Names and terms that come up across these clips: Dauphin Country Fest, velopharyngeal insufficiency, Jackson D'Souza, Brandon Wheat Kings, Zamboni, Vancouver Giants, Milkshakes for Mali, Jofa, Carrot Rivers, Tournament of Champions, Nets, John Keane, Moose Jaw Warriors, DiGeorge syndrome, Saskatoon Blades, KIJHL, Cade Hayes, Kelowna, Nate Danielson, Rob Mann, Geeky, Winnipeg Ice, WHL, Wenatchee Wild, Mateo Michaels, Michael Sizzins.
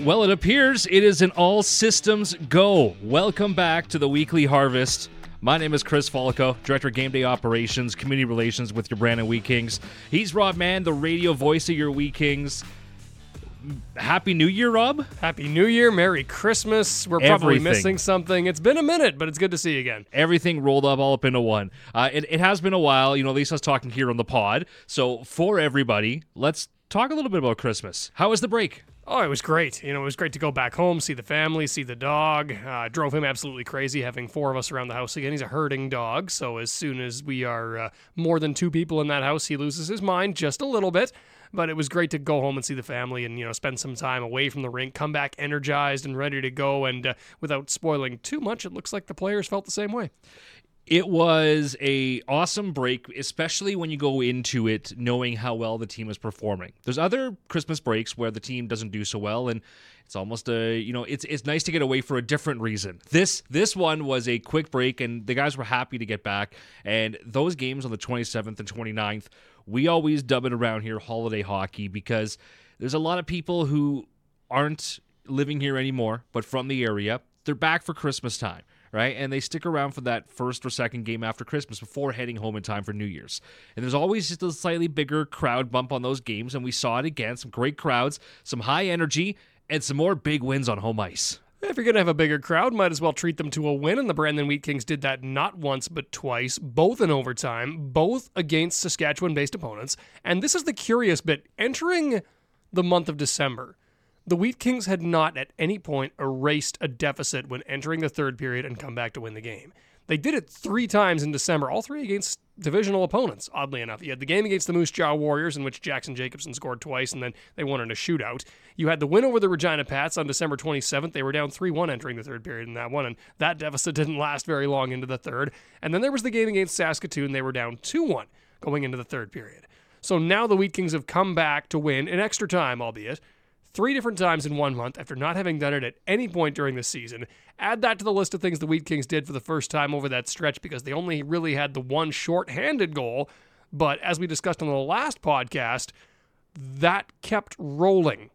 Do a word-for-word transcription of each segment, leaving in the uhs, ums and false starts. Well, it appears it is an all systems go. Welcome back to the Weekly Harvest. My name is Chris Falko, Director of Game Day Operations, Community Relations with your Brandon Wheat Kings. He's Rob Mann, the radio voice of your Wheat Kings. Happy New Year, Rob. Happy New Year. Merry Christmas. We're probably Everything. missing something. It's been a minute, but it's good to see you again. Everything rolled up all up into one. Uh, it, it has been a while, you know, at least us talking here on the pod. So for everybody, let's talk a little bit about Christmas. How was the break? Oh, it was great. You know, it was great to go back home, see the family, see the dog. Uh, drove him absolutely crazy, having four of us around the house again. He's a herding dog, so as soon as we are uh, more than two people in that house, he loses his mind just a little bit. But it was great to go home and see the family and, you know, spend some time away from the rink, come back energized and ready to go. And uh, without spoiling too much, it looks like the players felt the same way. It was a awesome break, especially when you go into it knowing how well the team is performing. There's other Christmas breaks where the team doesn't do so well, and it's almost a, you know, it's it's nice to get away for a different reason. This this one was a quick break, and the guys were happy to get back. And those games on the twenty-seventh and twenty-ninth, we always dub it around here holiday hockey, because there's a lot of people who aren't living here anymore, but from the area. They're back for Christmas time. Right, and they stick around for that first or second game after Christmas before heading home in time for New Year's. And there's always just a slightly bigger crowd bump on those games, and we saw it again. Some great crowds, some high energy, and some more big wins on home ice. If you're going to have a bigger crowd, might as well treat them to a win, and the Brandon Wheat Kings did that not once but twice, both in overtime, both against Saskatchewan-based opponents. And this is the curious bit. Entering the month of December, the Wheat Kings had not at any point erased a deficit when entering the third period and come back to win the game. They did it three times in December, all three against divisional opponents, oddly enough. You had the game against the Moose Jaw Warriors, in which Jackson Jacobson scored twice, and then they won in a shootout. You had the win over the Regina Pats on December twenty-seventh. They were down three one entering the third period in that one, and that deficit didn't last very long into the third. And then there was the game against Saskatoon. They were down two one going into the third period. So now the Wheat Kings have come back to win in extra time, albeit, three different times in one month after not having done it at any point during the season. Add that to the list of things the Wheat Kings did for the first time over that stretch, because they only really had the one shorthanded goal. But as we discussed on the last podcast, that kept rolling,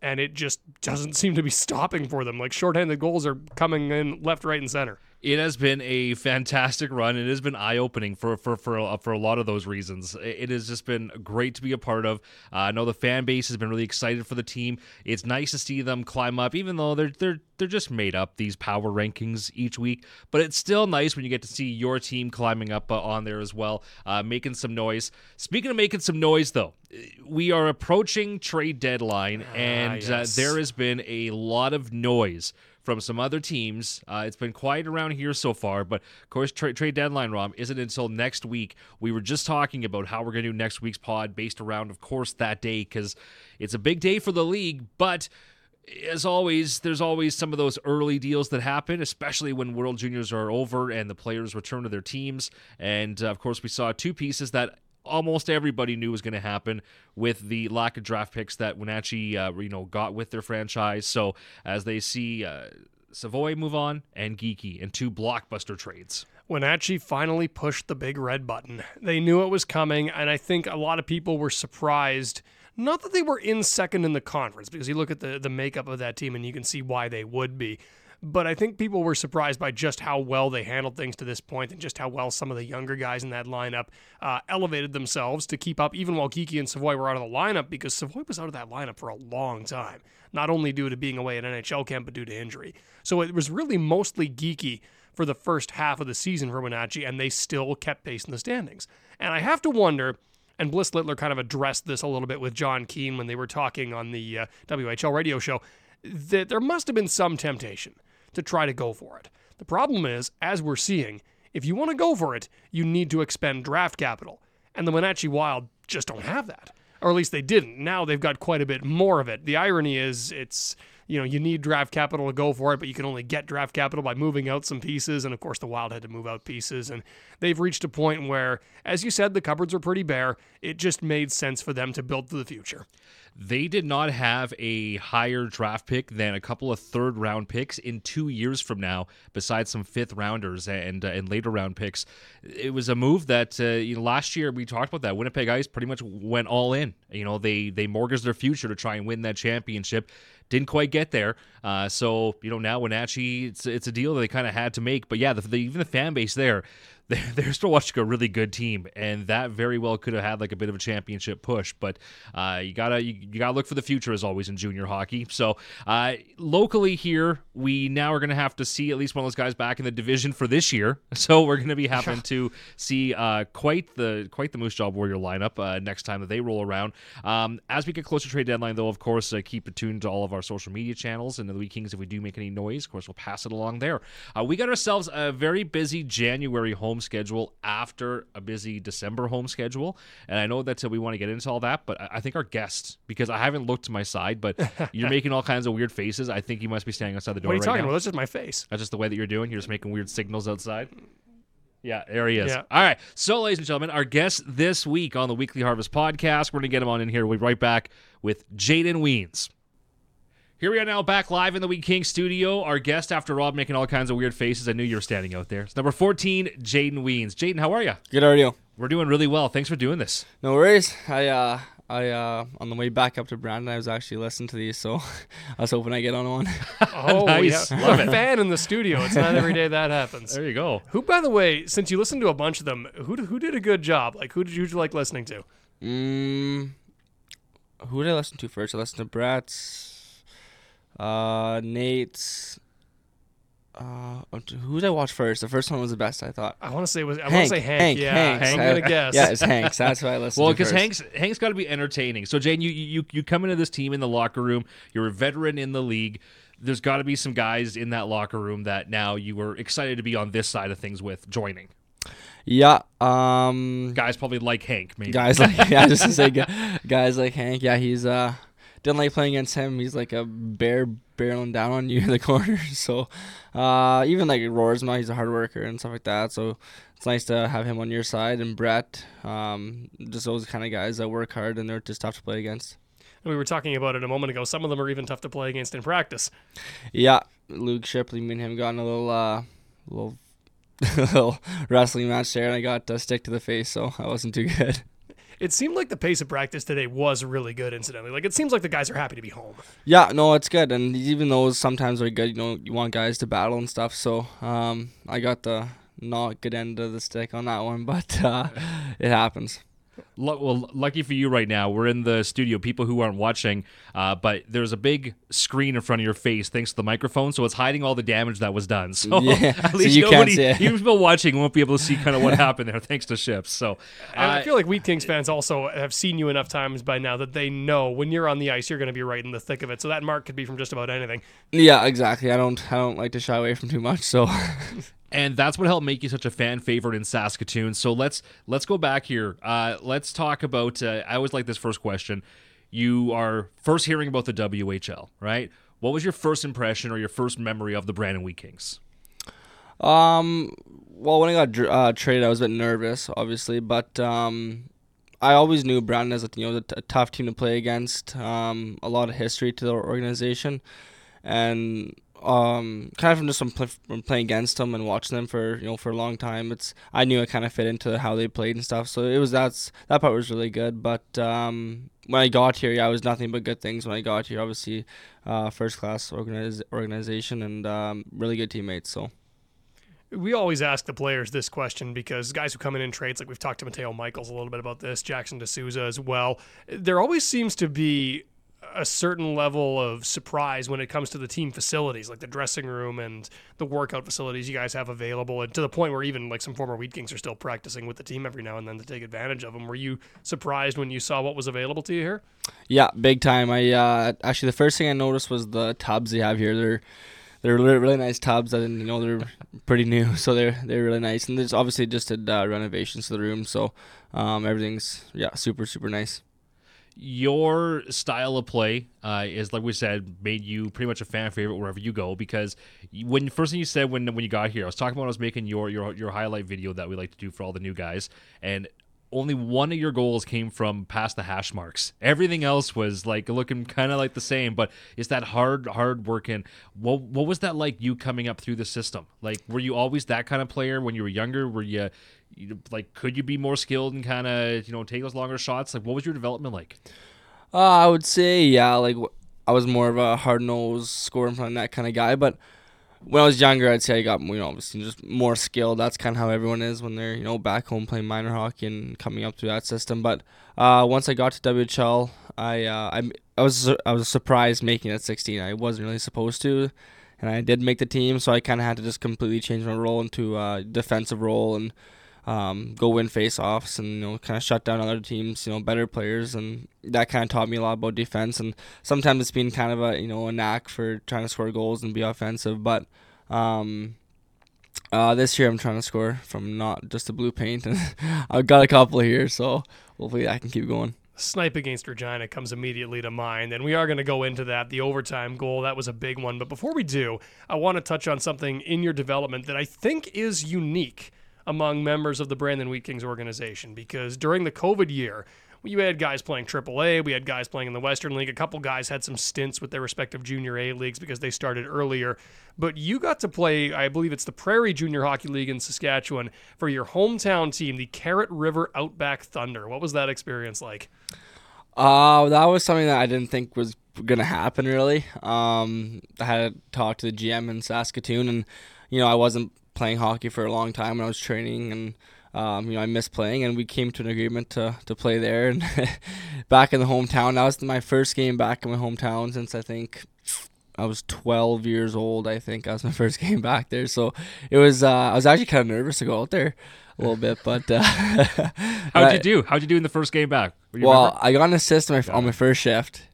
and it just doesn't seem to be stopping for them. Like, shorthanded goals are coming in left, right, and center. It has been a fantastic run. It has been eye-opening for for for, for a lot of those reasons. It has just been great to be a part of. Uh, I know the fan base has been really excited for the team. It's nice to see them climb up, even though they're they're they're just made up, these power rankings each week. But it's still nice when you get to see your team climbing up uh, on there as well, uh, making some noise. Speaking of making some noise, though, we are approaching trade deadline, and ah, yes. uh, there has been a lot of noise from some other teams. Uh, it's been quiet around here so far, but of course, tra- trade deadline, Rob, isn't until next week. We were just talking about how we're going to do next week's pod based around, of course, that day, because it's a big day for the league, but as always, there's always some of those early deals that happen, especially when World Juniors are over and the players return to their teams. And, uh, of course, we saw two pieces that almost everybody knew was going to happen with the lack of draft picks that Wenatchee, uh, you know, got with their franchise. So as they see uh, Savoy move on and Geeky in two blockbuster trades. Wenatchee finally pushed the big red button. They knew it was coming, and I think a lot of people were surprised. Not that they were in second in the conference, because you look at the, the makeup of that team and you can see why they would be. But I think people were surprised by just how well they handled things to this point, and just how well some of the younger guys in that lineup uh, elevated themselves to keep up, even while Geeky and Savoy were out of the lineup, because Savoy was out of that lineup for a long time, not only due to being away at N H L camp, but due to injury. So it was really mostly Geeky for the first half of the season for Wenatchee, and they still kept pace in the standings. And I have to wonder, and Bliss Littler kind of addressed this a little bit with John Keane when they were talking on the uh, W H L radio show, that there must have been some temptation to try to go for it. The problem is, as we're seeing, if you want to go for it, you need to expend draft capital. And the Wenatchee Wild just don't have that. Or at least they didn't. Now they've got quite a bit more of it. The irony is, it's, you know, you need draft capital to go for it, but you can only get draft capital by moving out some pieces. And of course, the Wild had to move out pieces. And they've reached a point where, as you said, the cupboards are pretty bare. It just made sense for them to build for the future. They did not have a higher draft pick than a couple of third-round picks in two years from now, besides some fifth-rounders and uh, and later-round picks. It was a move that, uh, you know, last year we talked about that. Winnipeg Ice pretty much went all in. You know, they, they mortgaged their future to try and win that championship. Didn't quite get there. Uh, so, you know, now Wenatchee, it's it's a deal that they kind of had to make. But yeah, the, the, even the fan base there, they're still watching a really good team, and that very well could have had like a bit of a championship push. But uh, you gotta you, you gotta look for the future as always in junior hockey. So uh, locally here, we now are gonna have to see at least one of those guys back in the division for this year. So we're gonna be having yeah. to see uh, quite the quite the Moose Jaw Warrior lineup uh, next time that they roll around. Um, as we get closer to trade deadline, though, of course, uh, keep it tuned to all of our social media channels and the Wheat Kings. If we do make any noise, of course, we'll pass it along there. Uh, we got ourselves a very busy January home schedule after a busy December home schedule, and I know that we want to get into all that, but I think our guest, because I haven't looked to my side, but you're making all kinds of weird faces. I think you must be standing outside the door. What are you right talking now. About? That's just my face. That's just the way that you're doing. You're just making weird signals outside. Yeah, there he is. Yeah. All right. So, ladies and gentlemen, our guest this week on the Weekly Harvest Podcast, we're going to get him on in here. We'll be right back with Jayden Wiens. Here we are now back live in the Wheat King studio. Our guest, after Rob making all kinds of weird faces, I knew you were standing out there. It's number fourteen, Jayden Wiens. Jayden, how are you? Good, how are you? We're doing really well. Thanks for doing this. No worries. I, uh, I uh, on the way back up to Brandon, I was actually listening to these, so I was hoping I get on one. Oh, nice. Yeah. Love it. Fan in the studio. It's not every day that happens. There you go. Who, by the way, since you listened to a bunch of them, who who did a good job? Like, who did you like listening to? Mm, who did I listen to first? I listened to Bratz. Uh, Nate's. Uh, who did I watch first? The first one was the best, I thought. I want to say was I want to say Hank. Hank. Yeah, Hanks. Hank. I'm gonna guess. Yeah, it's Hank. That's why I listened. Well, because Hank's Hank's got to be entertaining. So, Jayden, you you you come into this team in the locker room. You're a veteran in the league. There's got to be some guys in that locker room that now you were excited to be on this side of things with joining. Yeah. Um. Guys probably like Hank. Maybe guys like yeah. Just to say guys like Hank. Yeah, he's uh. Didn't like playing against him. He's like a bear barreling down on you in the corner. So uh, even like Rorsma, he's a hard worker and stuff like that. So it's nice to have him on your side. And Brett, um, just those kind of guys that work hard and they're just tough to play against. And we were talking about it a moment ago. Some of them are even tough to play against in practice. Yeah. Luke Shipley, me and him got in a little, uh, little, little wrestling match there. And I got a stick to the face, so I wasn't too good. It seemed like the pace of practice today was really good, incidentally. Like, it seems like the guys are happy to be home. Yeah, no, it's good. And even though sometimes they're good, you know, you want guys to battle and stuff. So um, I got the not good end of the stick on that one, but uh, it happens. Well, lucky for you right now, we're in the studio, people who aren't watching, uh, but there's a big screen in front of your face thanks to the microphone, so it's hiding all the damage that was done. So yeah, at least so you nobody, can't see it. Even people watching won't be able to see kind of what happened there thanks to Ships. So uh, I feel like Wheat Kings fans also have seen you enough times by now that they know when you're on the ice, you're going to be right in the thick of it. So that mark could be from just about anything. Yeah, exactly. I don't, I don't like to shy away from too much, so... And that's what helped make you such a fan favorite in Saskatoon. So let's let's go back here. Uh, let's talk about, uh, I always like this first question. You are first hearing about the W H L, right? What was your first impression or your first memory of the Brandon Wheat Kings? Um, well, when I got uh, traded, I was a bit nervous, obviously. But um, I always knew Brandon as a, you know, a tough team to play against. Um, a lot of history to the organization. And... Um, kind of from just from, play, from playing against them and watching them for you know for a long time, it's I knew I kind of fit into how they played and stuff. So it was that's that part was really good. But um, when I got here, yeah, it was nothing but good things. When I got here, obviously, uh, first class organiz- organization and um, really good teammates. So. We always ask the players this question because guys who come in in trades, like we've talked to Mateo Michaels a little bit about this, Jackson D'Souza as well. There always seems to be a certain level of surprise when it comes to the team facilities, like the dressing room and the workout facilities you guys have available, and to the point where even like some former Wheat Kings are still practicing with the team every now and then to take advantage of them. Were you surprised when you saw what was available to you here? Yeah, big time. I uh, actually the first thing I noticed was the tubs they have here. They're they're really nice tubs. I didn't you know they're pretty new, so they're they're really nice. And there's obviously just did uh, renovations to the room, so um, everything's yeah super super nice. Your style of play uh, is, like we said, made you pretty much a fan favorite wherever you go because when first thing you said when when you got here, I was talking about I was making your, your, your highlight video that we like to do for all the new guys, and only one of your goals came from past the hash marks. Everything else was like looking kind of like the same, but it's that hard, hard working. What, what was that like you coming up through the system? Like, were you always that kind of player when you were younger? Were you... You, like, could you be more skilled and kind of, you know, take those longer shots? Like, what was your development like? Uh, I would say, yeah, like, I was more of a hard-nosed scoring from that kind of guy. But when I was younger, I'd say I got, you know, obviously just more skilled. That's kind of how everyone is when they're, you know, back home playing minor hockey and coming up through that system. But uh, once I got to W H L, I uh, I, I was I was surprised making it sixteen. I wasn't really supposed to, and I did make the team. So I kind of had to just completely change my role into a defensive role and um, go win faceoffs and, you know, kind of shut down other teams, you know, better players. And that kind of taught me a lot about defense. And sometimes it's been kind of a, you know, a knack for trying to score goals and be offensive. But um, uh, this year I'm trying to score from not just the blue paint. And I've got a couple here, so hopefully I can keep going. Snipe against Regina comes immediately to mind, and we are going to go into that, the overtime goal. That was a big one. But before we do, I want to touch on something in your development that I think is unique among members of the Brandon Wheat Kings organization, because during the COVID year, we had guys playing triple A, we had guys playing in the Western League, a couple guys had some stints with their respective junior A leagues because they started earlier, but you got to play, I believe it's the Prairie Junior Hockey League in Saskatchewan, for your hometown team, the Carrot River Outback Thunder. What was that experience like? Uh, that was something that I didn't think was going to happen, really. Um, I had to talk to the G M in Saskatoon, and, you know, I wasn't playing hockey for a long time when I was training, and Um, you know, I missed playing, and we came to an agreement to, to play there and back in the hometown. That was my first game back in my hometown since I think I was twelve years old. I think that was my first game back there. So it was, uh, I was actually kind of nervous to go out there a little bit, but, uh, how'd you do? How'd you do in the first game back? Well, remember? I got an assist my, on my first shift.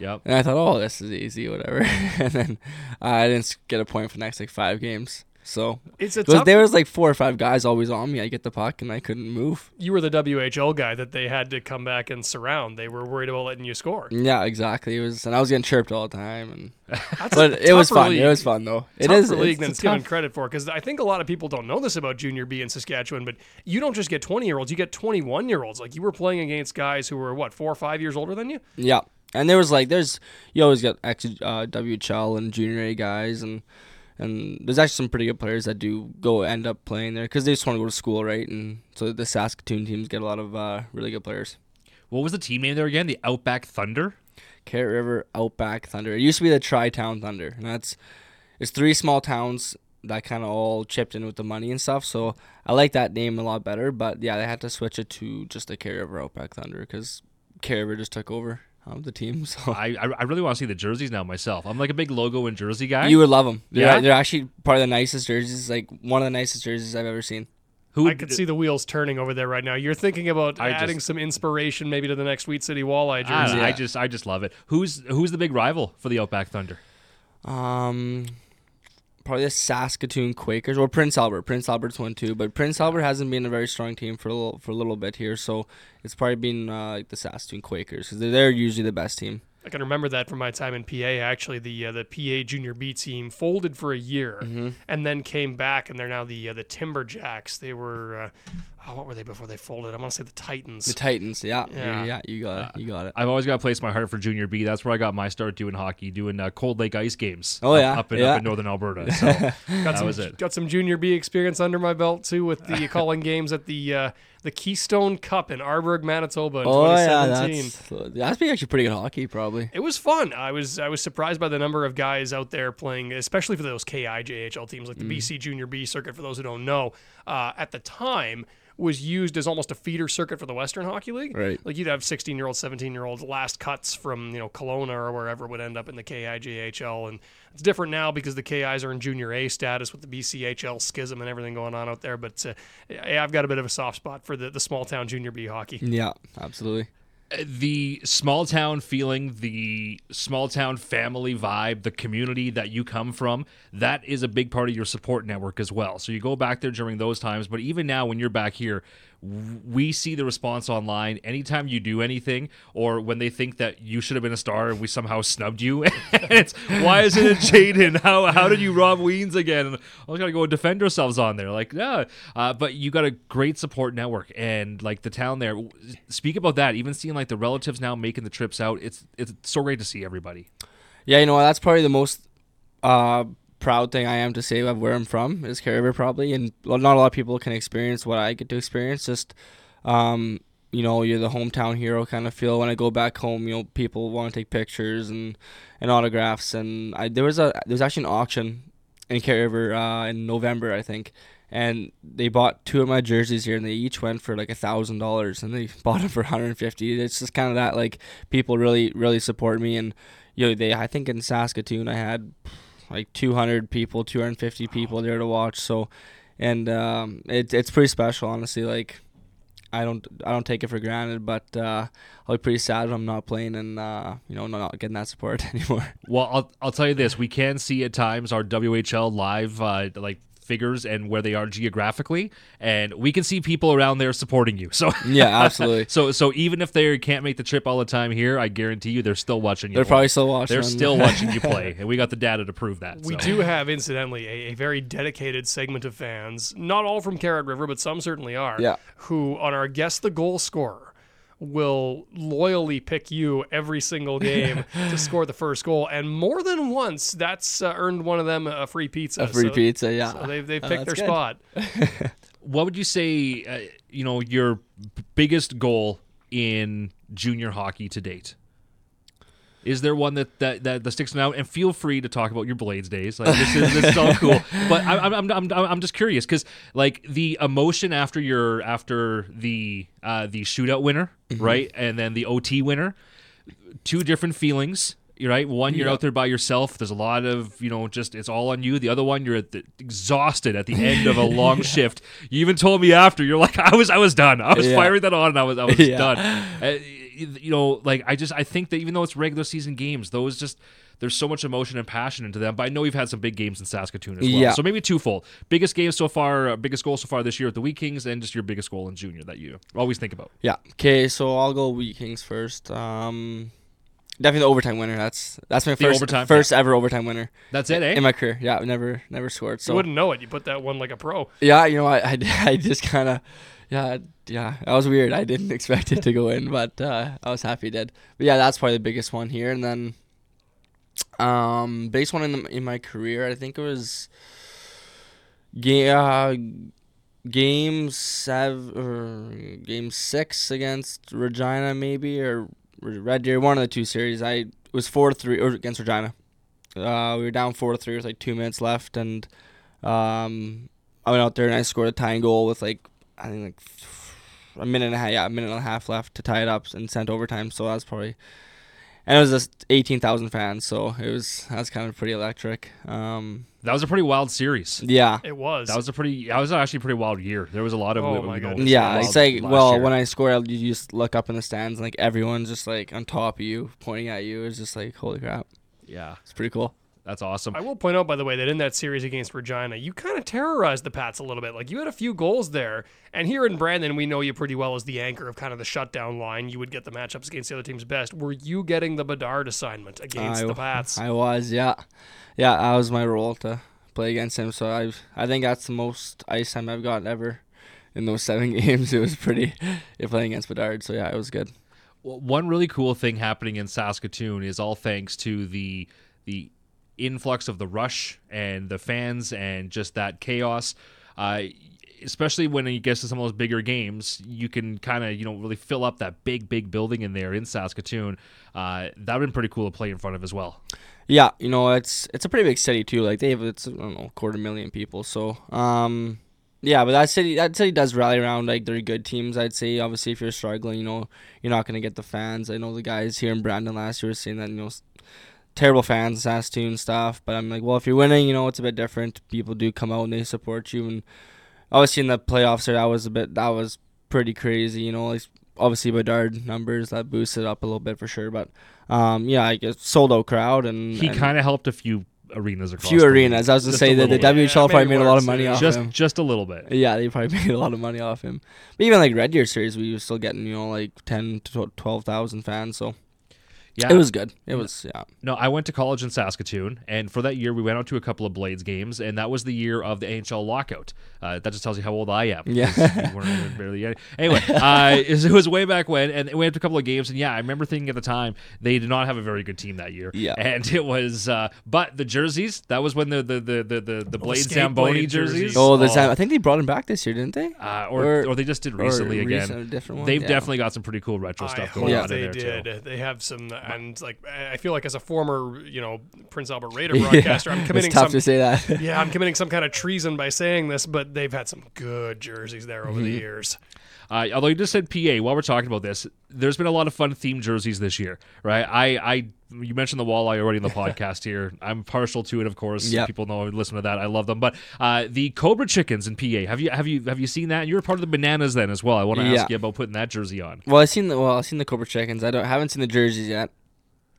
Yep. And I thought, oh, this is easy, whatever. And then uh, I didn't get a point for the next like five games. So it's a tough, there was like four or five guys always on me. I get the puck and I couldn't move. You were the W H L guy that they had to come back and surround. They were worried about letting you score. Yeah, exactly. It was, and I was getting chirped all the time. And but it was fun. League. It was fun though. It is tougher league than it's given credit for, because I think a lot of people don't know this about Junior B in Saskatchewan. But you don't just get twenty year olds; you get twenty-one year olds. Like, you were playing against guys who were what, four or five years older than you. Yeah, and there was like there's you always got uh, W H L and Junior A guys and. And there's actually some pretty good players that do go end up playing there because they just want to go to school, right? And so the Saskatoon teams get a lot of uh, really good players. What was the team name there again? The Outback Thunder? Carrot River Outback Thunder. It used to be the Tri-Town Thunder. And that's it's three small towns that kind of all chipped in with the money and stuff. So I like that name a lot better. But, yeah, they had to switch it to just the Carrot River Outback Thunder because Carrot River just took over of the team. So I I really want to see the jerseys now myself. I'm like a big logo and jersey guy. You would love them. They're, yeah, they're actually part of the nicest jerseys, like one of the nicest jerseys I've ever seen. Who I could d- see the wheels turning over there right now. You're thinking about I adding just, some inspiration maybe to the next Wheat City Walleye jersey. I, yeah. I just I just love it. Who's who's the big rival for the Outback Thunder? Um probably the Saskatoon Quakers or Prince Albert. Prince Albert's one too, but Prince Albert hasn't been a very strong team for a little, for a little bit here, so it's probably been uh, like the Saskatoon Quakers because they're, they're usually the best team. I can remember that from my time in P A. Actually, the uh, the P A Junior B team folded for a year mm-hmm. and then came back, and they're now the uh, the Timberjacks. They were uh, oh, what were they before they folded? I want to say the Titans. The Titans, yeah, yeah, yeah you got it, uh, you got it. I've always got to place my heart for Junior B. That's where I got my start doing hockey, doing uh, Cold Lake ice games. Oh up, yeah, up in yeah. up in northern Alberta. So got that some, was it. Got some Junior B experience under my belt too with the calling games at the. Uh, The Keystone Cup in Arborg, Manitoba in oh, twenty seventeen. Yeah, that's, that's actually pretty good hockey, probably. It was fun. I was I was surprised by the number of guys out there playing, especially for those K I J H L teams, like the mm. B C Junior B circuit, for those who don't know. Uh, at the time, was used as almost a feeder circuit for the Western Hockey League. Right. Like, you'd have sixteen-year-olds, seventeen-year-olds, last cuts from, you know, Kelowna or wherever would end up in the K I J H L. And it's different now because the K Is are in Junior A status with the B C H L schism and everything going on out there. But uh, I've got a bit of a soft spot for the, the small-town Junior B hockey. Yeah, absolutely. The small-town feeling, the small-town family vibe, the community that you come from, that is a big part of your support network as well. So you go back there during those times, but even now when you're back here, we see the response online anytime you do anything, or when they think that you should have been a star and we somehow snubbed you. It's, why isn't it Jayden? How how did you rob Wiens again? And I was gonna go defend ourselves on there, like yeah. Uh, but you got a great support network, and like the town there. Speak about that. Even seeing like the relatives now making the trips out, it's it's so great to see everybody. Yeah, you know that's probably the most uh, proud thing I am to say of where I'm from is Caribou probably, and not a lot of people can experience what I get to experience. Just um, you know, you're the hometown hero kind of feel. When I go back home, you know, people want to take pictures and, and autographs. And I there was a there was actually an auction in Carrot River uh, in November, I think. And they bought two of my jerseys here, and they each went for like a thousand dollars, and they bought them for one hundred fifty. It's just kind of that, like, people really, really support me, and you know, they. I think in Saskatoon I had like two hundred people, two hundred fifty people there to watch. So, and um, it's it's pretty special, honestly. Like, I don't I don't take it for granted, but uh, I'll be pretty sad if I'm not playing and uh, you know, not getting that support anymore. Well, I'll I'll tell you this: we can see at times our W H L live uh, like. figures and where they are geographically, and we can see people around there supporting you. So yeah, absolutely. so so even if they can't make the trip all the time here, I guarantee you they're still watching you. They're play. probably still watching. They're still watching you play, and we got the data to prove that. We so. do have, incidentally, a, a very dedicated segment of fans, not all from Carrot River, but some certainly are, yeah. who on our Guess the Goal Scorer will loyally pick you every single game to score the first goal, and more than once that's uh, earned one of them a free pizza. A free so, pizza, yeah. So they've they've picked oh, their good. spot. What would you say, uh, you know, your biggest goal in junior hockey to date? Is there one that that, that that sticks out? And feel free to talk about your Blades days. Like, this is this is all cool. But I'm I'm I'm I'm just curious because, like, the emotion after your after the uh, the shootout winner, mm-hmm. right, and then the O T winner, two different feelings. Right, one you're yeah. out there by yourself. There's a lot of, you know, just it's all on you. The other one, you're at the, exhausted at the end of a long yeah. shift. You even told me after, you're like, I was I was done. I was yeah. firing that on, and I was I was yeah. done. Uh, you know, like, I just I think that even though it's regular season games, those just there's so much emotion and passion into them. But I know you've had some big games in Saskatoon as well. Yeah. So maybe twofold: biggest game so far, uh, biggest goal so far this year at the Wheat Kings, and just your biggest goal in junior that you always think about. Yeah. Okay. So I'll go Wheat Kings first. Um. Definitely the overtime winner. That's that's my the first overtime, first yeah. ever overtime winner. That's it, eh? In my career, yeah, I've never never scored. So you wouldn't know it. You put that one like a pro. Yeah, you know, I I, I just kind of, yeah, yeah, that was weird. I didn't expect it to go in, but uh, I was happy it did. But yeah, that's probably the biggest one here. And then, um, biggest one in the, in my career, I think it was game uh, game seven or game six against Regina, maybe, or Red Deer, one of the two series. I was four to three or against Regina. Uh, we were down four to three with like two minutes left, and um, I went out there and I scored a tying goal with like I think like a minute and a half, yeah, a minute and a half left to tie it up and sent overtime. So that's probably, and it was just eighteen thousand fans, so it was that was kind of pretty electric. Um, that was a pretty wild series. Yeah, it was. That was a pretty. That was actually a pretty wild year. There was a lot of. Oh my God. Yeah, it's like well, year. when I scored, you just look up in the stands and like everyone's just like on top of you, pointing at you. It's just like, holy crap. Yeah, it's pretty cool. That's awesome. I will point out, by the way, that in that series against Regina, you kind of terrorized the Pats a little bit. Like, you had a few goals there. And here in Brandon, we know you pretty well as the anchor of kind of the shutdown line. You would get the matchups against the other team's best. Were you getting the Bedard assignment against I, the Pats? I was, yeah. Yeah, that was my role to play against him. So I I think that's the most ice time I've gotten ever in those seven games. It was pretty playing against Bedard. So, yeah, it was good. Well, one really cool thing happening in Saskatoon is all thanks to the the – influx of the rush and the fans and just that chaos, uh, especially when you get to some of those bigger games, you can kind of, you know, really fill up that big, big building in there in Saskatoon. Uh, that would have been pretty cool to play in front of as well. Yeah, you know, it's it's a pretty big city too. Like, they have, it's, I don't know, quarter million people. So, um, yeah, but that city that city does rally around, like, their good teams, I'd say. Obviously, if you're struggling, you know, you're not going to get the fans. I know the guys here in Brandon last year were saying that, you know, terrible fans, Saskatoon stuff, but I'm like, well, if you're winning, you know, it's a bit different. People do come out and they support you, and obviously in the playoffs there, that was a bit, that was pretty crazy, you know, like, obviously Bedard numbers, that boosted up a little bit for sure, but um, yeah, I guess sold out crowd, and he kind of helped a few arenas across few arenas. I was going to say that the W H L yeah, probably made a lot of money off just, him. Just a little bit. Yeah, they probably made a lot of money off him. But even like Red Deer series, we were still getting, you know, like ten to twelve thousand fans, so. Yeah. It was good. It was, yeah. No, I went to college in Saskatoon, and for that year, we went out to a couple of Blades games, and that was the year of the N H L lockout. Uh, that just tells you how old I am. Yeah. We weren't barely anyway, uh, it was way back when, and we had a couple of games, and yeah, I remember thinking at the time, they did not have a very good team that year. Yeah. And it was, uh, but the jerseys, that was when the the the the, the, the Blade Zamboni jerseys. Oh, the oh. I think they brought them back this year, didn't they? Uh, or, or or they just did recently again. Recent, different one. They've yeah. definitely got some pretty cool retro I stuff going yeah. on they in there, did. Too. They have some... Uh, And like, I feel like as a former, you know, Prince Albert Raider broadcaster, yeah, I'm committing it's tough some, to say that. yeah, I'm committing some kind of treason by saying this, but they've had some good jerseys there over mm-hmm. the years. Uh, although you just said P A, while we're talking about this, there's been a lot of fun themed jerseys this year, right? I, I, you mentioned the walleye already in the podcast here. I'm partial to it, of course. Yep. People know I listen to that. I love them. But uh, the Cobra chickens in P A, have you have you have you seen that? And you were part of the bananas then as well. I want to yeah. ask you about putting that jersey on. Well, I seen the well, I seen the Cobra chickens. I don't haven't seen the jerseys yet.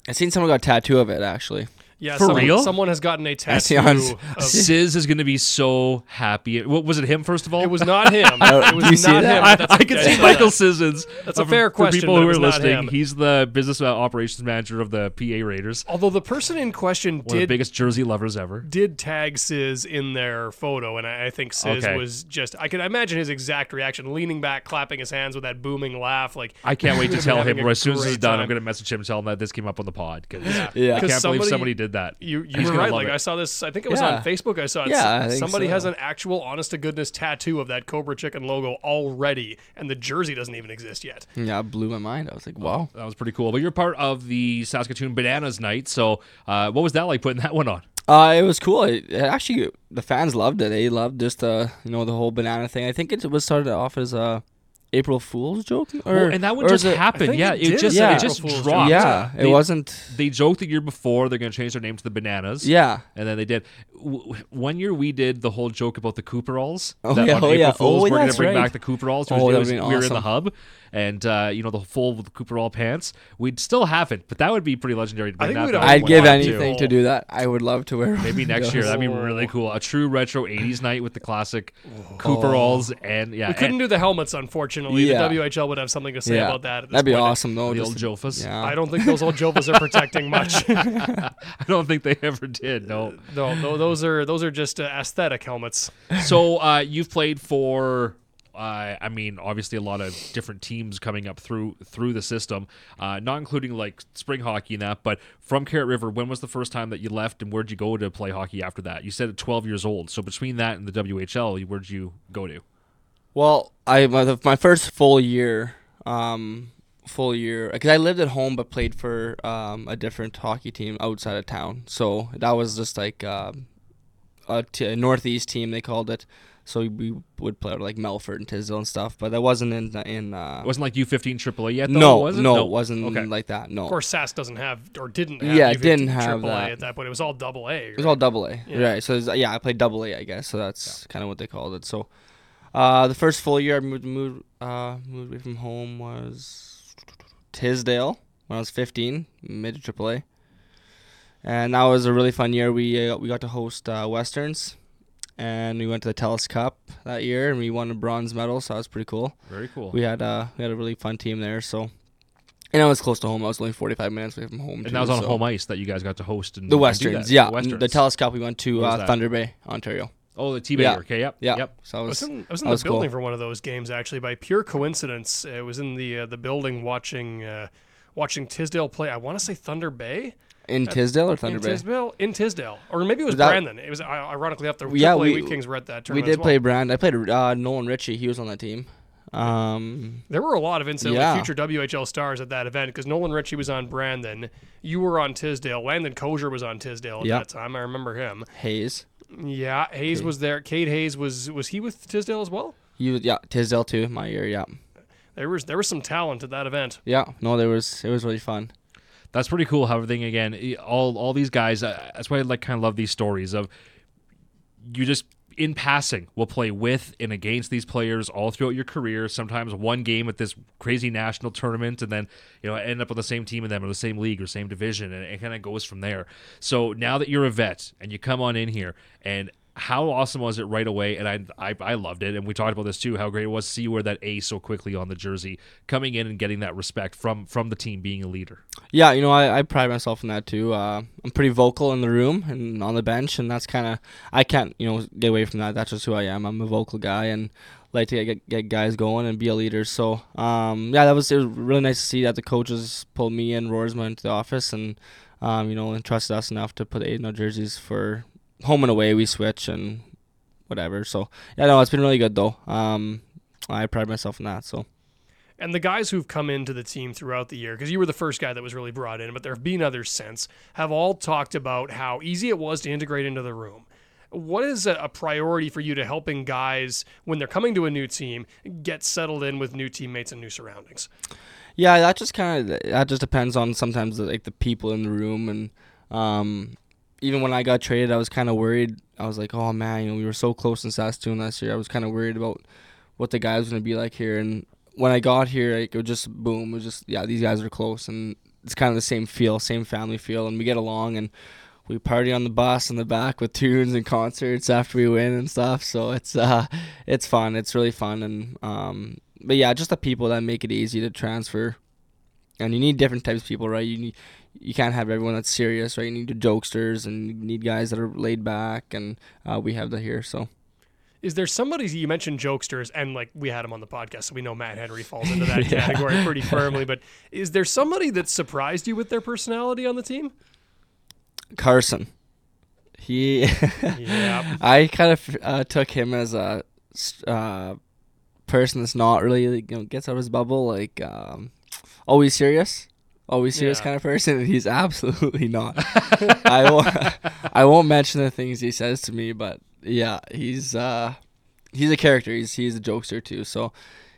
I seen someone got a tattoo of it actually. Yeah, for someone, real? Someone has gotten a tattoo. Of- Sizz is going to be so happy. What, was it him, first of all? It was not him. It was you see not that? him. I, I can see Michael Sizzins. That's a fair for, question. For people who are listening, he's the business operations manager of the P A Raiders. Although the person in question One did. One of the biggest jersey lovers ever. Did tag Sizz in their photo, and I, I think Sizz okay. was just. I can imagine his exact reaction, leaning back, clapping his hands with that booming laugh. Like I can't wait to tell him. As soon as he's done, time. I'm going to message him and tell him that this came up on the pod. Because yeah. yeah. I can't somebody, believe somebody did. That you you He's were right. Like it. I saw this. I think it was yeah. on Facebook. I saw it. Yeah, I somebody so. has an actual honest to goodness tattoo of that Cobra Chicken logo already, and the jersey doesn't even exist yet. Yeah, it blew my mind. I was like, wow, that was pretty cool. But you're part of the Saskatoon Bananas Night. So, uh, what was that like putting that one on? Uh, it was cool. It, it actually, the fans loved it. They loved just uh, you know, the whole banana thing. I think it was started off as a. Uh, April Fool's joke? Or, well, and that would just happen. Yeah, it, it just yeah. it just April dropped. Yeah, it they, wasn't... They joked the year before they're going to change their name to the Bananas. Yeah. And then they did. W- one year we did the whole joke about the Cooperalls. Oh, that yeah, on oh, April yeah. Fool's, oh, we're going to bring right. back the Cooperalls. Oh, that was, awesome. We were in the hub. And, uh, you know, the full Cooperall pants. We'd still have it, but that would be pretty legendary. To bring I think that I'd give anything to. to do that. I would love to wear one. Maybe next year. That'd be really cool. A true retro eighties night with the classic oh. Cooperalls. And, yeah, we couldn't and, do the helmets, unfortunately. Yeah. The W H L would have something to say yeah. about that. At this That'd be point. awesome, though. The old Jofas. Yeah. I don't think those old Jofas are protecting much. I don't think they ever did. No, no, no those are those are just uh, aesthetic helmets. So uh, you've played for. Uh, I mean, obviously, a lot of different teams coming up through through the system, uh, not including like spring hockey and that. But from Carrot River, when was the first time that you left, and where'd you go to play hockey after that? You said at twelve years old. So between that and the W H L, where'd you go to? Well, I my, my first full year, um, full year, because I lived at home but played for um, a different hockey team outside of town. So that was just like uh, a, t- a northeast team, they called it. So we would play like Melford and Tisdale and stuff, but that wasn't in in. Uh, it wasn't like U fifteen triple A yet. Though, no, was it? no, no, it wasn't okay. like that. No, of course, S A S doesn't have or didn't. Have yeah, U fifteen didn't have that at that point. It was all double A. Right? It was all double A, yeah. right? So was, yeah, I played double A, I guess. So that's yeah. kind of what they called it. So. Uh, the first full year I moved moved uh moved away from home was Tisdale when I was fifteen, mid to triple A, and that was a really fun year. We uh, we got to host uh, Westerns, and we went to the Telus Cup that year, and we won a bronze medal, so that was pretty cool. Very cool. We had uh we had a really fun team there, so. And I was close to home. I was only forty-five minutes away from home. And too, that was on so. home ice that you guys got to host in the Westerns. Yeah, the, Westerns. The Telus Cup we went to uh, Thunder Bay, Ontario. Oh, the T-Bay. Yeah. Okay, yep. Yeah. Yep. So I was, I was in, I was in the was building cool. for one of those games, actually, by pure coincidence. It was in the uh, the building watching uh, watching Tisdale play. I want to say Thunder Bay. In at, Tisdale or Thunder in Bay? Tisdale, in Tisdale. Or maybe it was that, Brandon. It was ironically up there. Yeah, we, Wheat Kings were at that tournament. We did well. play Brandon. I played uh, Nolan Ritchie. He was on that team. Um, there were a lot of incidentally yeah. future W H L stars at that event because Nolan Ritchie was on Brandon. You were on Tisdale. Landon Kosher was on Tisdale at yep. that time. I remember him. Hayes. Yeah, Hayes Kate. was there. Cade Hayes was was he with Tisdale as well? You yeah, Tisdale too. My year, yeah. There was there was some talent at that event. Yeah, no, there was. It was really fun. That's pretty cool. How everything again, all all these guys. Uh, that's why I like kind of love these stories of you just. In passing, we'll play with and against these players all throughout your career. Sometimes one game at this crazy national tournament, and then you know end up on the same team and them, or the same league, or same division, and it kind of goes from there. So now that you're a vet and you come on in here, and how awesome was it right away? And I, I I loved it. And we talked about this too, how great it was to see you wear that A so quickly on the jersey, coming in and getting that respect from from the team, being a leader. Yeah, you know, I, I pride myself in that too. Uh, I'm pretty vocal in the room and on the bench, and that's kind of, I can't, you know, get away from that. That's just who I am. I'm a vocal guy and like to get, get guys going and be a leader. So, um, yeah, that was, it was really nice to see that the coaches pulled me and Rorsma into the office and, um, you know, entrusted us enough to put eight in our jerseys for home and away. We switch and whatever. So, yeah, no, it's been really good, though. Um, I pride myself in that, so. And the guys who've come into the team throughout the year, because you were the first guy that was really brought in, but there have been others since, have all talked about how easy it was to integrate into the room. What is a priority for you to helping guys, when they're coming to a new team, get settled in with new teammates and new surroundings? Yeah, that just kind of that just depends on sometimes the, like the people in the room. And um, even when I got traded, I was kind of worried. I was like, oh man, you know, we were so close in Saskatoon last year. I was kind of worried about what the guys were going to be like here. And when I got here, like, it was just boom. It was just, yeah, these guys are close, and it's kind of the same feel, same family feel, and we get along and. We party on the bus in the back with tunes and concerts after we win and stuff. So it's uh, it's fun. It's really fun. And um, but yeah, just the people that make it easy to transfer. And you need different types of people, right? You need, you can't have everyone that's serious, right? You need the jokesters and you need guys that are laid back. And uh, we have that here, so. Is there somebody, you mentioned jokesters, and like we had him on the podcast, so we know Matt Henry falls into that yeah. category pretty firmly. But is there somebody that surprised you with their personality on the team? Carson, he, yeah. I kind of uh, took him as a uh, person that's not really, you know, gets out of his bubble, like um, always serious, always serious yeah. kind of person, and he's absolutely not. I won't, I won't mention the things he says to me, but yeah, he's uh, he's a character. He's he's a jokester too, so.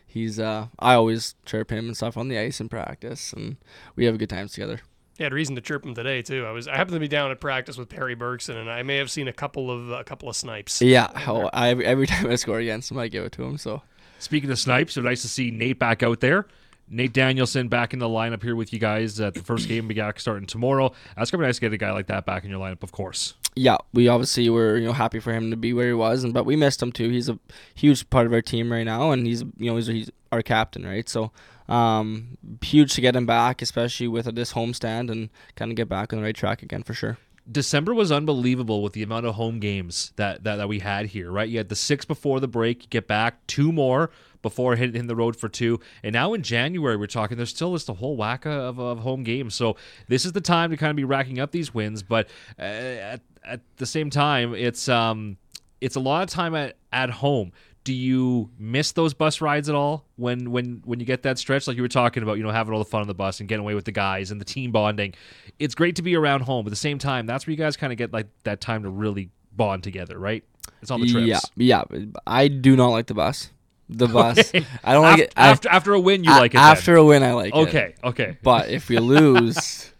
He's uh, I always chirp him and stuff on the ice in practice, and we have good times together. I had reason to chirp him today too. I was I happened to be down at practice with Perry Bergson, and I may have seen a couple of a couple of snipes. Yeah, oh, I, every time I score against him, I give it to him. So speaking of snipes, so nice to see Nate back out there. Nate Danielson back in the lineup here with you guys at the first game. We got starting tomorrow. That's gonna be nice to get a guy like that back in your lineup, of course. Yeah, we obviously were, you know, happy for him to be where he was, and but we missed him too. He's a huge part of our team right now, and he's, you know, he's, he's our captain, right? So. Um, huge to get him back, especially with uh, this homestand, and kind of get back on the right track again for sure. December was unbelievable with the amount of home games that, that, that we had here, right? You had the six before the break, you get back, two more before hitting the road for two. And now in January, we're talking, there's still just a whole whack of, of home games. So this is the time to kind of be racking up these wins. But uh, at, at the same time, it's um, it's a lot of time at, at home. Do you miss those bus rides at all when, when, when you get that stretch? Like you were talking about, you know, having all the fun on the bus and getting away with the guys and the team bonding. It's great to be around home, but at the same time, that's where you guys kind of get like that time to really bond together, right? It's on the trips. Yeah, yeah. I do not like the bus. The bus. I don't like after, it. After after a win, you a, like it. After then. a win, I like okay, it. Okay, okay. But if we lose,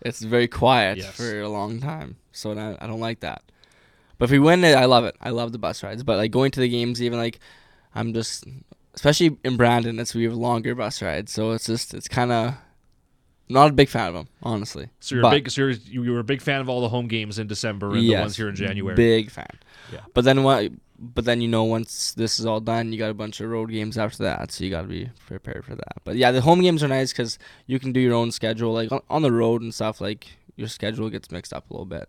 it's very quiet yes. for a long time. So I, I don't like that. But if we win it, I love it. I love the bus rides. But like going to the games, even like I'm just, especially in Brandon, it's we have longer bus rides. So it's just it's kind of not a big fan of them, honestly. So you're but, a big, so you're, you were a big fan of all the home games in December and yes, the ones here in January. Big fan. Yeah. But then what? But then you know once this is all done, you got a bunch of road games after that. So you got to be prepared for that. But yeah, the home games are nice because you can do your own schedule. Like on, on the road and stuff, like your schedule gets mixed up a little bit.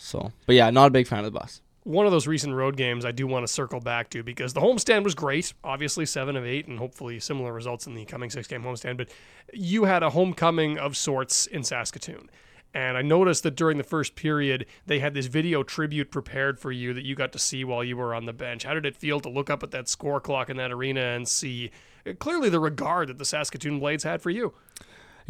So, but yeah, not a big fan of the bus. One of those recent road games I do want to circle back to because the homestand was great, obviously seven of eight, and hopefully similar results in the coming six-game homestand. But you had a homecoming of sorts in Saskatoon. And I noticed that during the first period, they had this video tribute prepared for you that you got to see while you were on the bench. How did it feel to look up at that score clock in that arena and see clearly the regard that the Saskatoon Blades had for you?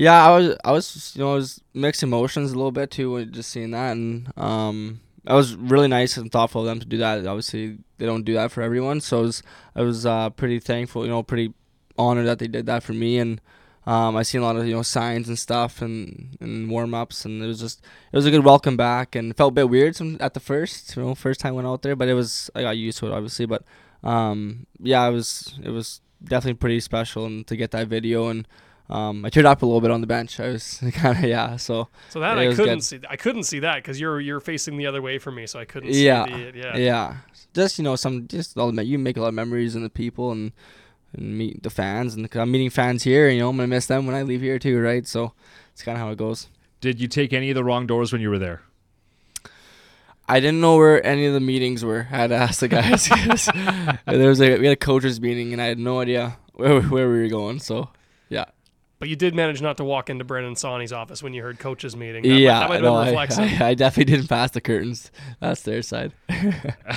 Yeah, I was, I was, you know, I was mixed emotions a little bit too, just seeing that, and um, it was really nice and thoughtful of them to do that. Obviously, they don't do that for everyone, so I was, I was uh, pretty thankful, you know, pretty honored that they did that for me, and um, I seen a lot of, you know, signs and stuff, and, and warm ups, and it was just, it was a good welcome back, and it felt a bit weird some, at the first, you know, first time I went out there, but it was, I got used to it obviously, but um, yeah, it was, it was definitely pretty special, and to get that video and. Um, I teared up a little bit on the bench. I was kind of yeah. So so that I couldn't good. see. I couldn't see that because you're you're facing the other way from me, so I couldn't. Yeah, see the, yeah, yeah. Just you know, some just I'll admit, you make a lot of memories and the people and and meet the fans and the, I'm meeting fans here. You know, I'm gonna miss them when I leave here too, right? So it's kind of how it goes. Did you take any of the wrong doors when you were there? I didn't know where any of the meetings were. I had to ask the guys. There was a we had a coaches meeting and I had no idea where where we were going. So yeah. But you did manage not to walk into Brendan Sawney's office when you heard coaches meeting. That yeah, might, that might no, I, I, I definitely didn't pass the curtains. That's their side.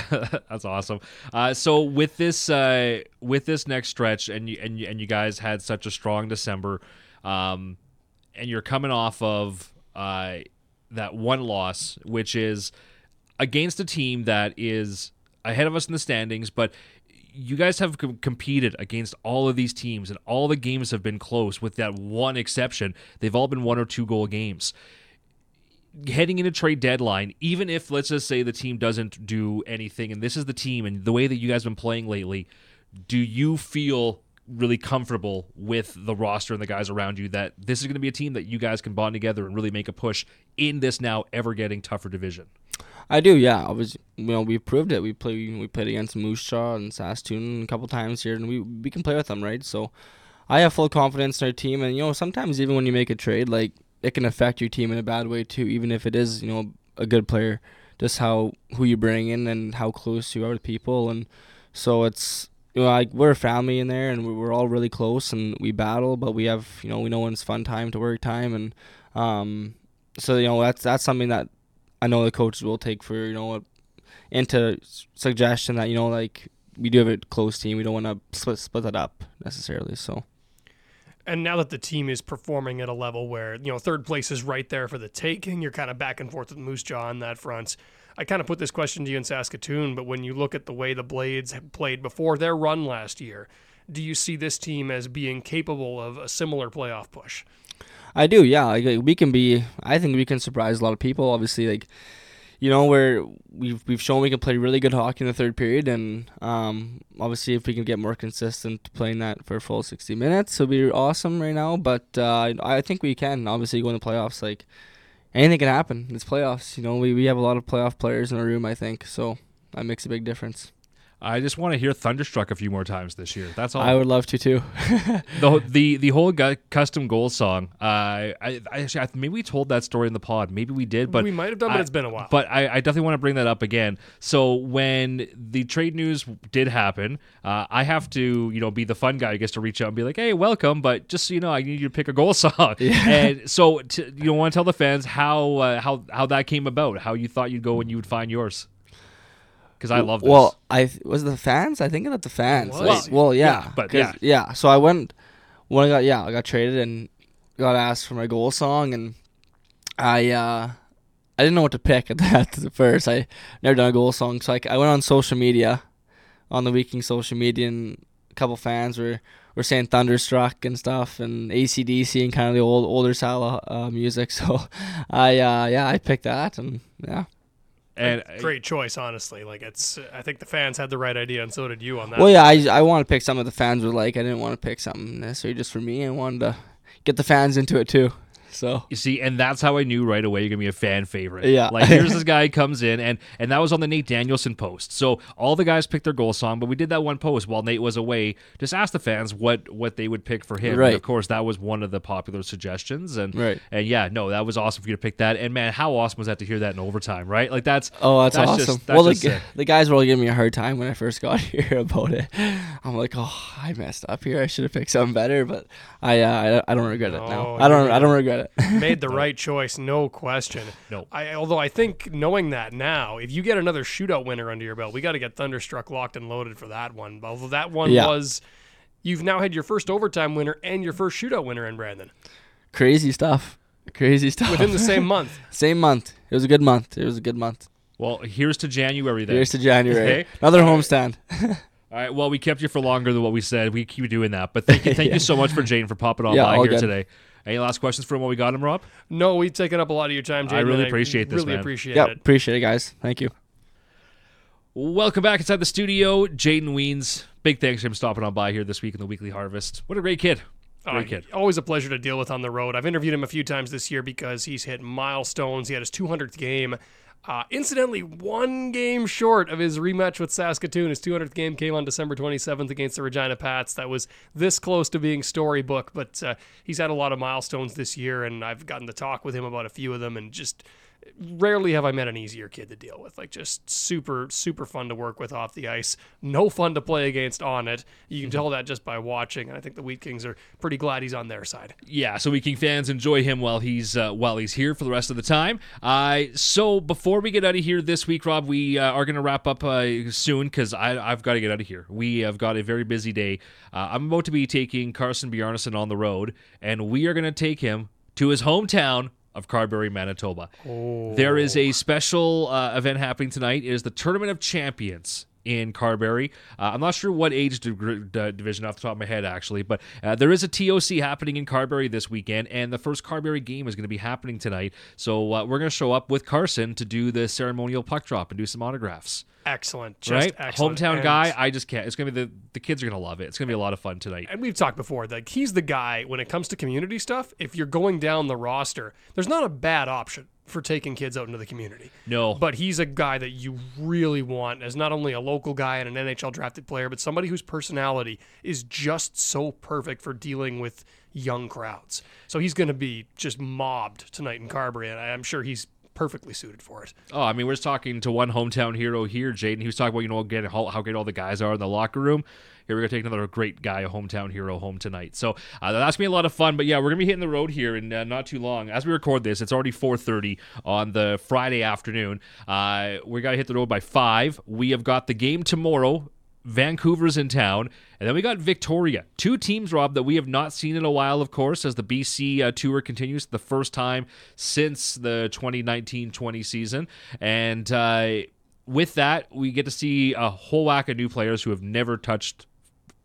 That's awesome. Uh, so with this uh, with this next stretch, and you, and you, and you guys had such a strong December, um, and you're coming off of uh, that one loss, which is against a team that is ahead of us in the standings, but you guys have com- competed against all of these teams, and all the games have been close with that one exception. They've all been one or two goal games. Heading into trade deadline, even if, let's just say, the team doesn't do anything, and this is the team and the way that you guys have been playing lately, do you feel really comfortable with the roster and the guys around you that this is going to be a team that you guys can bond together and really make a push in this now ever getting tougher division? I do, yeah. I was, you know, we proved it. We play, we played against Moose Jaw and Saskatoon a couple times here, and we we can play with them, right? So, I have full confidence in our team, and you know, sometimes even when you make a trade, like it can affect your team in a bad way too. Even if it is, you know, a good player, just how who you bring in and how close you are to people, and so it's you know, like we're a family in there, and we're all really close, and we battle, but we have you know we know when it's fun time to work time, and um, so you know that's that's something that I know the coaches will take for, you know, into suggestion that, you know, like we do have a close team. We don't want to split, split that up necessarily. So, and now that the team is performing at a level where, you know, third place is right there for the taking, you're kind of back and forth with Moose Jaw on that front. I kind of put this question to you in Saskatoon, but when you look at the way the Blades have played before their run last year, do you see this team as being capable of a similar playoff push? I do, yeah. Like, like we can be. I think we can surprise a lot of people. Obviously, like you know, where we've we've shown we can play really good hockey in the third period, and um, obviously, if we can get more consistent playing that for a full sixty minutes, it'll be awesome right now. But uh, I think we can. Obviously, going to playoffs, like anything can happen. It's playoffs. You know, we we have a lot of playoff players in our room. I think so. That makes a big difference. I just want to hear Thunderstruck a few more times this year. That's all. I would love to too. the the the whole gu- custom goal song. Uh, I, I actually I, maybe we told that story in the pod. Maybe we did, but we might have done. I, but it's been a while. But I, I definitely want to bring that up again. So when the trade news did happen, uh, I have to you know be the fun guy who gets to reach out and be like, hey, welcome. But just so you know, I need you to pick a goal song. Yeah. And so to, you know, want to tell the fans how uh, how how that came about, how you thought you'd go and you would find yours. Because I love this. Well, I was the fans. I think that the fans. Like, well, yeah, yeah, but yeah, yeah. So I went when I got yeah, I got traded and got asked for my goal song, and I uh, I didn't know what to pick at that first. I never done a goal song, so I, I went on social media, on the Weeking social media, and a couple fans were, were saying Thunderstruck and stuff, and A C D C and kind of the old older style of, uh, music. So I uh, yeah, I picked that, and yeah. And great choice, honestly. Like it's, I think the fans had the right idea, and so did you on that. Well, yeah, I I want to pick something the fans would like. I didn't want to pick something necessarily just for me. I wanted to get the fans into it too. So you see, and that's how I knew right away you're gonna be a fan favorite. Yeah, like here's this guy comes in, and and that was on the Nate Danielson post. So all the guys picked their goal song, but we did that one post while Nate was away. Just ask the fans what what they would pick for him. Right. And of course, that was one of the popular suggestions, and right. and yeah, no, that was awesome for you to pick that. And man, how awesome was that to hear that in overtime, right? Like that's oh, that's, that's awesome. Just, that's well, just the, the guys were all giving me a hard time when I first got here about it. I'm like, oh, I messed up here. I should have picked something better, but I uh, I, I don't regret it oh, now. I don't I don't regret it. Made the right choice, no question. No, I, although I think knowing that now, if you get another shootout winner under your belt, we got to get Thunderstruck locked and loaded for that one. Although that one yeah. was, you've now had your first overtime winner and your first shootout winner in Brandon. Crazy stuff. Crazy stuff. Within the same month. Same month. It was a good month. It was a good month. Well, here's to January then. Here's to January. Okay. Another homestand. All right, well, we kept you for longer than what we said. We keep doing that. But thank you, thank yeah. you so much for Jayden for popping on yeah, by here good. today. Any last questions for him while we got him, Rob? No, we've taken up a lot of your time, Jayden. I really appreciate I this, really man. appreciate yep, it. Appreciate it, guys. Thank you. Welcome back inside the studio, Jayden Wiens. Big thanks for him stopping on by here this week in the Weekly Harvest. What a great kid. Uh, always a pleasure to deal with on the road. I've interviewed him a few times this year because he's hit milestones. He had his two hundredth game. Uh, incidentally, one game short of his rematch with Saskatoon. His two hundredth game came on December twenty-seventh against the Regina Pats. That was this close to being storybook, but uh, he's had a lot of milestones this year, and I've gotten to talk with him about a few of them, and just rarely have I met an easier kid to deal with. Like, just super, super fun to work with off the ice. No fun to play against on it. You can tell that just by watching, and I think the Wheat Kings are pretty glad he's on their side. Yeah, so Wheat King fans, enjoy him while he's uh, while he's here for the rest of the time. Uh, so before we get out of here this week, Rob, we uh, are going to wrap up uh, soon because I've got to get out of here. We have got a very busy day. Uh, I'm about to be taking Carson Bjarnason on the road, and we are going to take him to his hometown of Carberry, Manitoba. Oh. There is a special uh, event happening tonight. It is the Tournament of Champions in Carberry. Uh, I'm not sure what age dig- d- division off the top of my head, actually, but uh, there is a T O C happening in Carberry this weekend, and the first Carberry game is going to be happening tonight. So uh, we're going to show up with Carson to do the ceremonial puck drop and do some autographs. Excellent. Just right? Excellent. Hometown and guy, I just can't. It's going to be the, the kids are going to love it. It's going to be a lot of fun tonight. And we've talked before, like, he's the guy when it comes to community stuff. If you're going down the roster, there's not a bad option for taking kids out into the community. No. But he's a guy that you really want as not only a local guy and an N H L drafted player, but somebody whose personality is just so perfect for dealing with young crowds. So he's going to be just mobbed tonight in Carberry, and I'm sure he's perfectly suited for it. Oh, I mean, we're just talking to one hometown hero here, Jayden. He was talking about, you know, again, how, how great all the guys are in the locker room. Here we're going to take another great guy, a hometown hero, home tonight. So uh, that's going to be a lot of fun. But yeah, we're going to be hitting the road here in uh, not too long. As we record this, it's already four thirty on the Friday afternoon. Uh, we got to hit the road by five. We have got the game tomorrow. Vancouver's in town, and then we got Victoria. Two teams, Rob, that we have not seen in a while, of course, as the B C uh, tour continues, the first time since the twenty nineteen twenty season. And uh, with that, we get to see a whole whack of new players who have never touched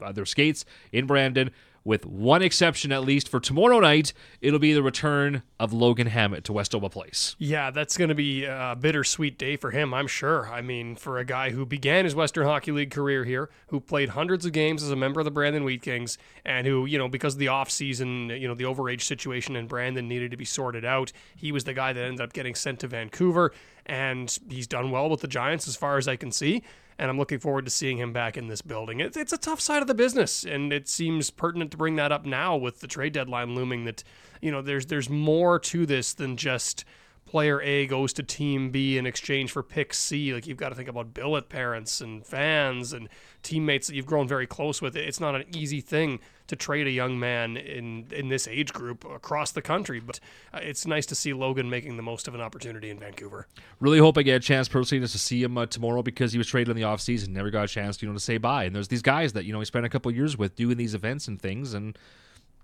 uh, their skates in Brandon, with one exception, at least for tomorrow night. It'll be the return of Logan Hammett to West Oba Place. Yeah, that's going to be a bittersweet day for him, I'm sure. I mean, for a guy who began his Western Hockey League career here, who played hundreds of games as a member of the Brandon Wheat Kings, and who, you know, because of the offseason, you know, the overage situation in Brandon needed to be sorted out, he was the guy that ended up getting sent to Vancouver, and he's done well with the Giants as far as I can see. And I'm looking forward to seeing him back in this building. It's, it's a tough side of the business, and it seems pertinent to bring that up now with the trade deadline looming, that, you know, there's there's more to this than just player A goes to team B in exchange for pick C. Like, you've got to think about billet parents and fans and teammates that you've grown very close with. It's not an easy thing to trade a young man in in this age group across the country, but it's nice to see Logan making the most of an opportunity in Vancouver. Really hope I get a chance personally just to see him uh, tomorrow, because he was traded in the offseason, never got a chance, you know, to say bye. And there's these guys that, you know, he spent a couple of years with doing these events and things, and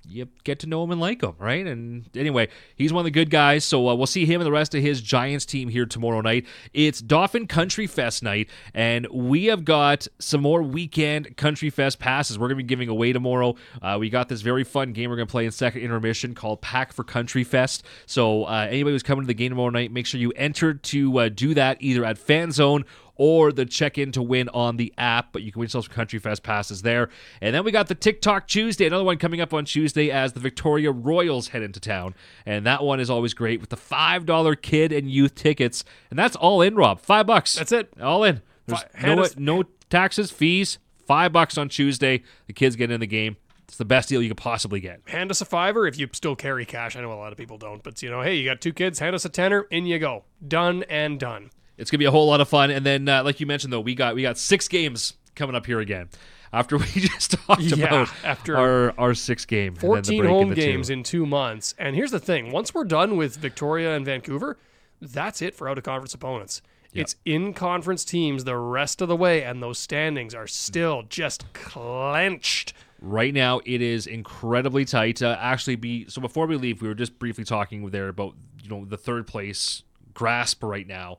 you get to know him and like him, right? And anyway, he's one of the good guys, so uh, we'll see him and the rest of his Giants team here tomorrow night. It's Dauphin Country Fest night, and we have got some more weekend Country Fest passes we're going to be giving away tomorrow. Uh, we got this very fun game we're going to play in second intermission called Pack for Country Fest, so uh, anybody who's coming to the game tomorrow night, make sure you enter to uh, do that either at FanZone or the check-in to win on the app, but you can win yourself some Country Fest passes there. And then we got the TikTok Tuesday, another one coming up on Tuesday as the Victoria Royals head into town. And that one is always great with the five dollars kid and youth tickets. And that's all in, Rob. Five bucks. That's it. All in. There's no, no taxes, fees, five bucks on Tuesday. The kids get in the game. It's the best deal you could possibly get. Hand us a fiver if you still carry cash. I know a lot of people don't, but, you know, hey, you got two kids, hand us a tenner, in you go. Done and done. It's going to be a whole lot of fun. And then, uh, like you mentioned, though, we got we got six games coming up here again after we just talked yeah, about after our, our sixth game. fourteen home games in two months. And here's the thing. Once we're done with Victoria and Vancouver, that's it for out-of-conference opponents. Yep. It's in-conference teams the rest of the way, and those standings are still just clenched. Right now, it is incredibly tight. Uh, actually, be so before we leave, we were just briefly talking there about, you know, the third-place grasp right now.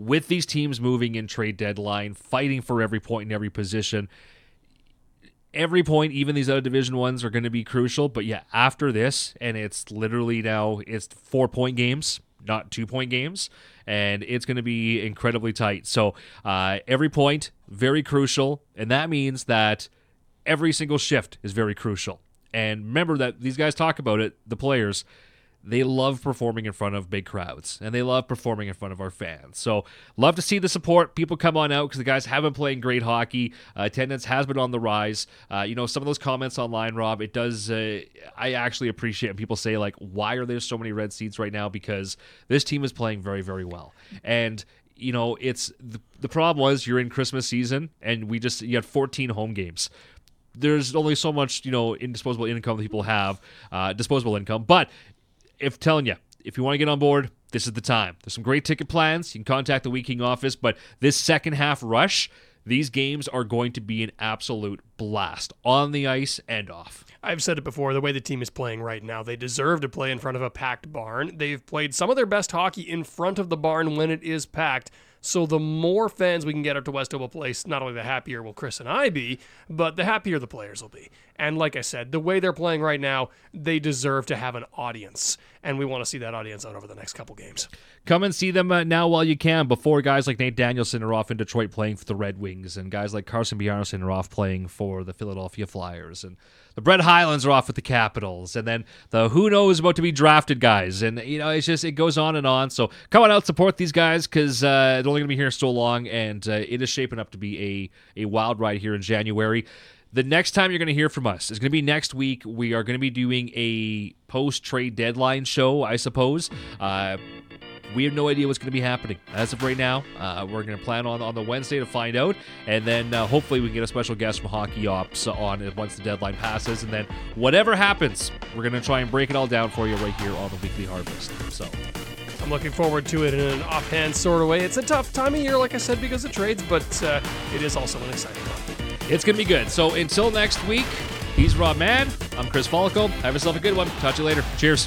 With these teams moving in trade deadline, fighting for every point in every position, every point, even these other division ones, are going to be crucial. But yeah, after this, and it's literally now, it's four-point games, not two-point games, and it's going to be incredibly tight. So uh, every point, very crucial, and that means that every single shift is very crucial. And remember that these guys talk about it, the players, they love performing in front of big crowds, and they love performing in front of our fans. So love to see the support. People come on out because the guys have been playing great hockey. Uh, attendance has been on the rise. Uh, you know, some of those comments online, Rob, it does, uh, I actually appreciate when people say, like, why are there so many red seats right now? Because this team is playing very, very well. And, you know, it's the, the problem was you're in Christmas season, and we just, you had fourteen home games. There's only so much, you know, in disposable income that people have, uh, disposable income. But if telling you, if you want to get on board, this is the time. There's some great ticket plans. You can contact the Wheat King office. But this second half rush, these games are going to be an absolute blast on the ice and off. I've said it before, the way the team is playing right now, they deserve to play in front of a packed barn. They've played some of their best hockey in front of the barn when it is packed. So the more fans we can get up to West Oba Place, not only the happier will Chris and I be, but the happier the players will be. And like I said, the way they're playing right now, they deserve to have an audience. And we want to see that audience out over the next couple games. Come and see them uh, now while you can, before guys like Nate Danielson are off in Detroit playing for the Red Wings, and guys like Carson Bjarnason are off playing for the Philadelphia Flyers, and the Brett Hylands are off with the Capitals, and then the who knows about to be drafted guys. And, you know, it's just, it goes on and on. So come on out, support these guys, because uh, they're only going to be here so long, and uh, it is shaping up to be a, a wild ride here in January. The next time you're going to hear from us is going to be next week. We are going to be doing a post-trade deadline show, I suppose. Uh, we have no idea what's going to be happening. As of right now, uh, we're going to plan on, on the Wednesday to find out, and then uh, hopefully we can get a special guest from Hockey Ops on once the deadline passes, and then whatever happens, we're going to try and break it all down for you right here on the Weekly Harvest. So I'm looking forward to it in an offhand sort of way. It's a tough time of year, like I said, because of trades, but uh, it is also an exciting one. It's going to be good. So until next week, he's Rob Mann. I'm Chris Falko. Have yourself a good one. Talk to you later. Cheers.